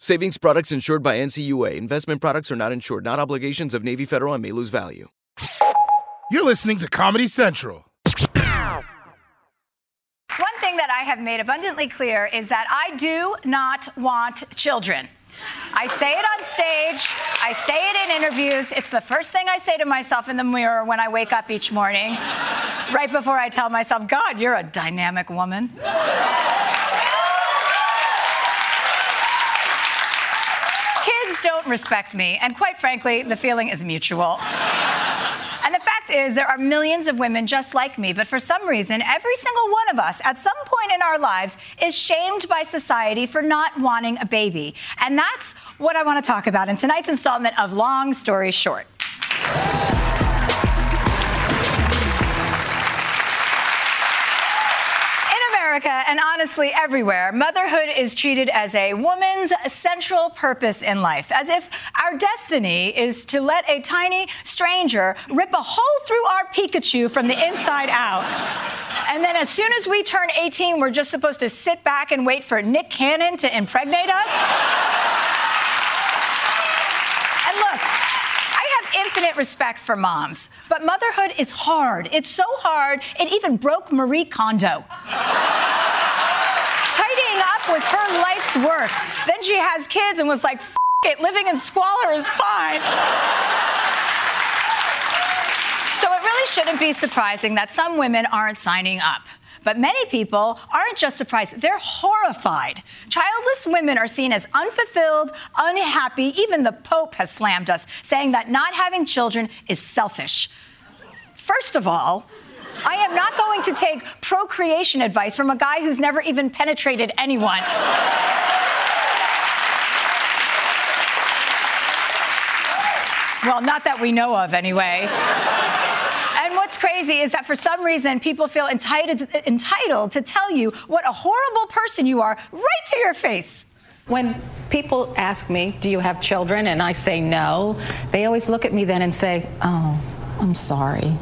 Savings products insured by NCUA. Investment products are not insured, not obligations of Navy Federal and may lose value. You're listening to Comedy Central. One thing that I have made abundantly clear is that I do not want children. I say it on stage. I say it in interviews. It's the first thing I say to myself in the mirror when I wake up each morning, right before I tell myself, God, you're a dynamic woman. Don't respect me, and quite frankly, the feeling is mutual. And the fact is, there are millions of women just like me, but for some reason, every single one of us, at some point in our lives, is shamed by society for not wanting a baby. And that's what I want to talk about in tonight's installment of Long Story Short. And honestly, everywhere, motherhood is treated as a woman's central purpose in life, as if our destiny is to let a tiny stranger rip a hole through our Pikachu from the inside out. And then as soon as we turn 18, we're just supposed to sit back and wait for Nick Cannon to impregnate us. Infinite respect for moms, but motherhood is hard. It's so hard, it even broke Marie Kondo. Tidying up was her life's work. Then she has kids and was like, F it, living in squalor is fine. So it really shouldn't be surprising that some women aren't signing up. But many people aren't just surprised, they're horrified. Childless women are seen as unfulfilled, unhappy. Even the Pope has slammed us, saying that not having children is selfish. First of all, I am not going to take procreation advice from a guy who's never even penetrated anyone. Well, not that we know of, anyway. What's crazy is that for some reason, people feel entitled to tell you what a horrible person you are right to your face. When people ask me, do you have children? And I say no, they always look at me then and say, oh, I'm sorry.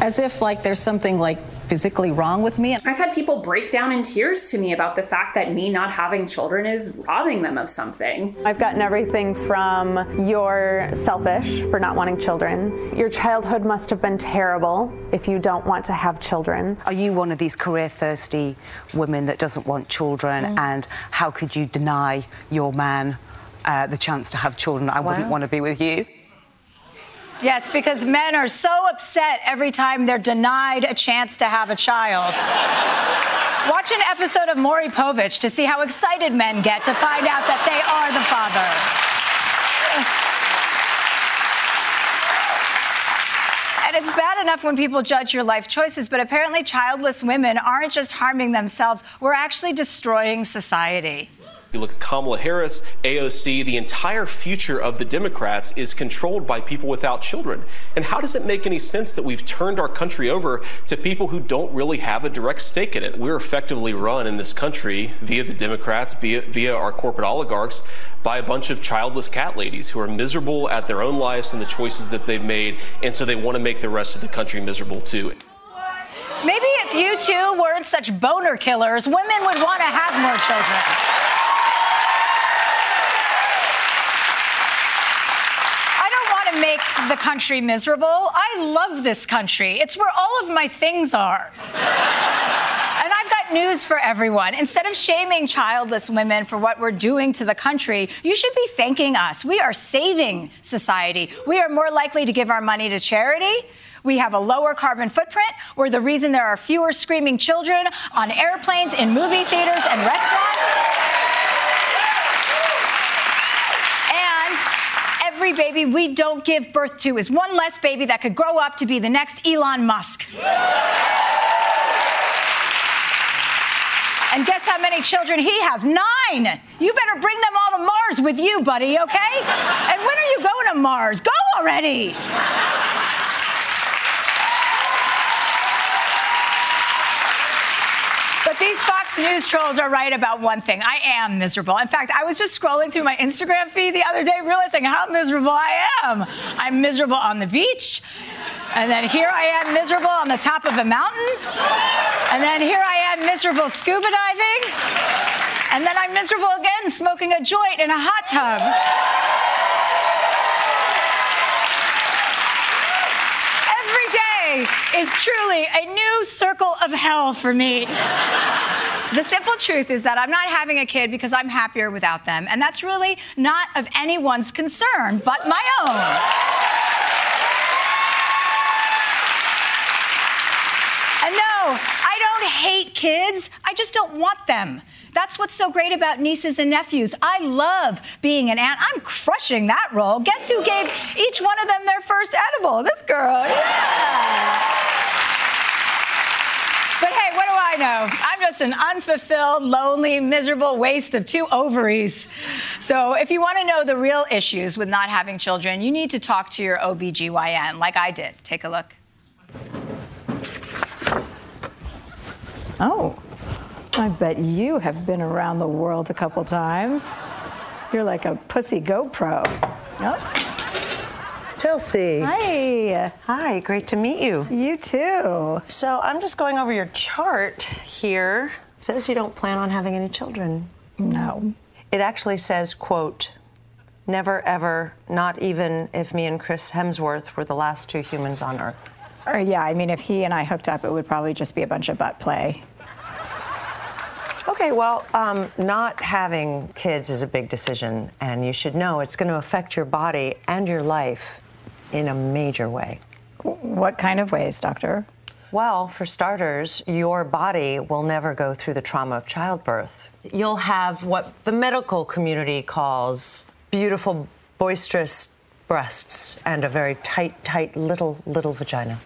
As if like there's something like physically wrong with me. I've had people break down in tears to me about the fact that me not having children is robbing them of something. I've gotten everything from you're selfish for not wanting children. Your childhood must have been terrible if you don't want to have children. Are you one of these career-thirsty women that doesn't want children? And how could you deny your man the chance to have children? I wouldn't want to be with you. Yes, because men are so upset every time they're denied a chance to have a child. Watch an episode of Maury Povich to see how excited men get to find out that they are the father. And it's bad enough when people judge your life choices, but apparently childless women aren't just harming themselves, we're actually destroying society. You look at Kamala Harris, AOC, the entire future of the Democrats is controlled by people without children. And how does it make any sense that we've turned our country over to people who don't really have a direct stake in it? We're effectively run in this country via the Democrats, via our corporate oligarchs, by a bunch of childless cat ladies who are miserable at their own lives and the choices that they've made. And so they want to make the rest of the country miserable, too. Maybe if you two weren't such boner killers, women would want to have more children. don't make the country miserable. I love this country. It's where all of my things are. And I've got news for everyone. Instead of shaming childless women for what we're doing to the country, you should be thanking us. We are saving society. We are more likely to give our money to charity. We have a lower carbon footprint. We're the reason there are fewer screaming children on airplanes, in movie theaters, and restaurants. Every baby we don't give birth to is one less baby that could grow up to be the next Elon Musk. And guess how many children he has? 9! You better bring them all to Mars with you, buddy, okay? And when are you going to Mars? Go already! But these Fox News trolls are right about one thing. I am miserable. In fact, I was just scrolling through my Instagram feed the other day, realizing how miserable I am. I'm miserable on the beach. And then here I am miserable on the top of a mountain. And then here I am miserable scuba diving. And then I'm miserable again smoking a joint in a hot tub. Is truly a new circle of hell for me. The simple truth is that I'm not having a kid because I'm happier without them, and that's really not of anyone's concern but my own. And no, I don't hate kids. I just don't want them. That's what's so great about nieces and nephews. I love being an aunt. I'm crushing that role. Guess who gave each one of them their first edible? This girl. Yeah. But hey, what do I know? I'm just an unfulfilled, lonely, miserable waste of 2 ovaries. So if you want to know the real issues with not having children, you need to talk to your OBGYN like I did. Take a look. Oh, I bet you have been around the world a couple times. You're like a pussy GoPro. Oh. Chelsea. Hi. Hi, great to meet you. You too. So I'm just going over your chart here. It says you don't plan on having any children. No. It actually says, quote, never ever, not even if me and Chris Hemsworth were the last 2 humans on Earth. Or, yeah, I mean, if he and I hooked up, it would probably just be a bunch of butt play. Okay, well, not having kids is a big decision, and you should know it's going to affect your body and your life in a major way. What kind of ways, doctor? Well, for starters, your body will never go through the trauma of childbirth. You'll have what the medical community calls beautiful, boisterous breasts and a very tight, little vagina.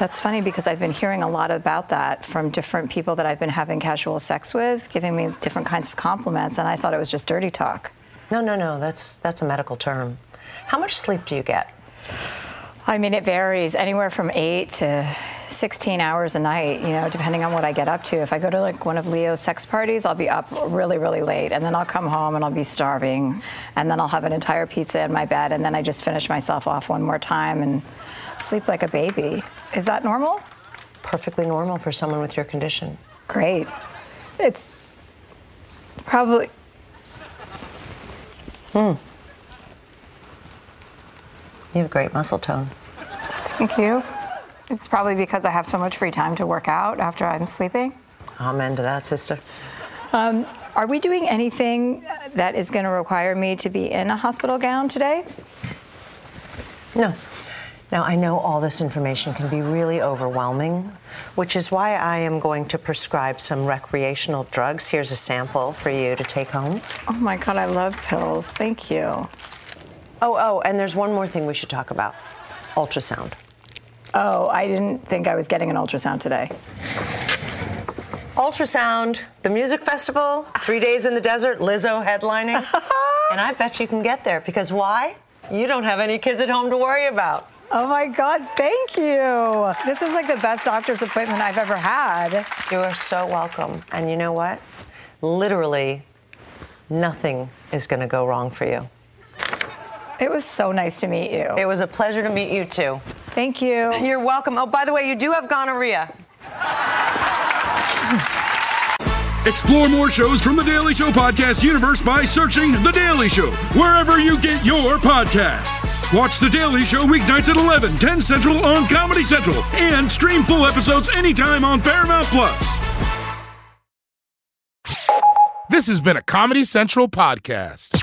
That's funny because I've been hearing a lot about that from different people that I've been having casual sex with, giving me different kinds of compliments, and I thought it was just dirty talk. No, that's a medical term. How much sleep do you get? I mean, it varies, anywhere from 8 to 16 hours a night, you know, depending on what I get up to. If I go to, like, one of Leo's sex parties, I'll be up really, really late, and then I'll come home and I'll be starving, and then I'll have an entire pizza in my bed, and then I just finish myself off one more time and sleep like a baby. Is that normal? Perfectly normal for someone with your condition. Great. It's probably... You have great muscle tone. Thank you. It's probably because I have so much free time to work out after I'm sleeping. Amen to that, sister. Are we doing anything that is going to require me to be in a hospital gown today? No. Now, I know all this information can be really overwhelming, which is why I am going to prescribe some recreational drugs. Here's a sample for you to take home. Oh, my God, I love pills. Thank you. Oh, and there's one more thing we should talk about. Ultrasound. Oh, I didn't think I was getting an ultrasound today. Ultrasound, the music festival, 3 days in the desert, Lizzo headlining. And I bet you can get there, because why? You don't have any kids at home to worry about. Oh, my God, thank you. This is like the best doctor's appointment I've ever had. You are so welcome. And you know what? Literally nothing is going to go wrong for you. It was so nice to meet you. It was a pleasure to meet you, too. Thank you. You're welcome. Oh, by the way, you do have gonorrhea. Explore more shows from The Daily Show podcast universe by searching The Daily Show, wherever you get your podcasts. Watch The Daily Show weeknights at 11, 10 Central on Comedy Central, and stream full episodes anytime on Paramount+. This has been a Comedy Central podcast.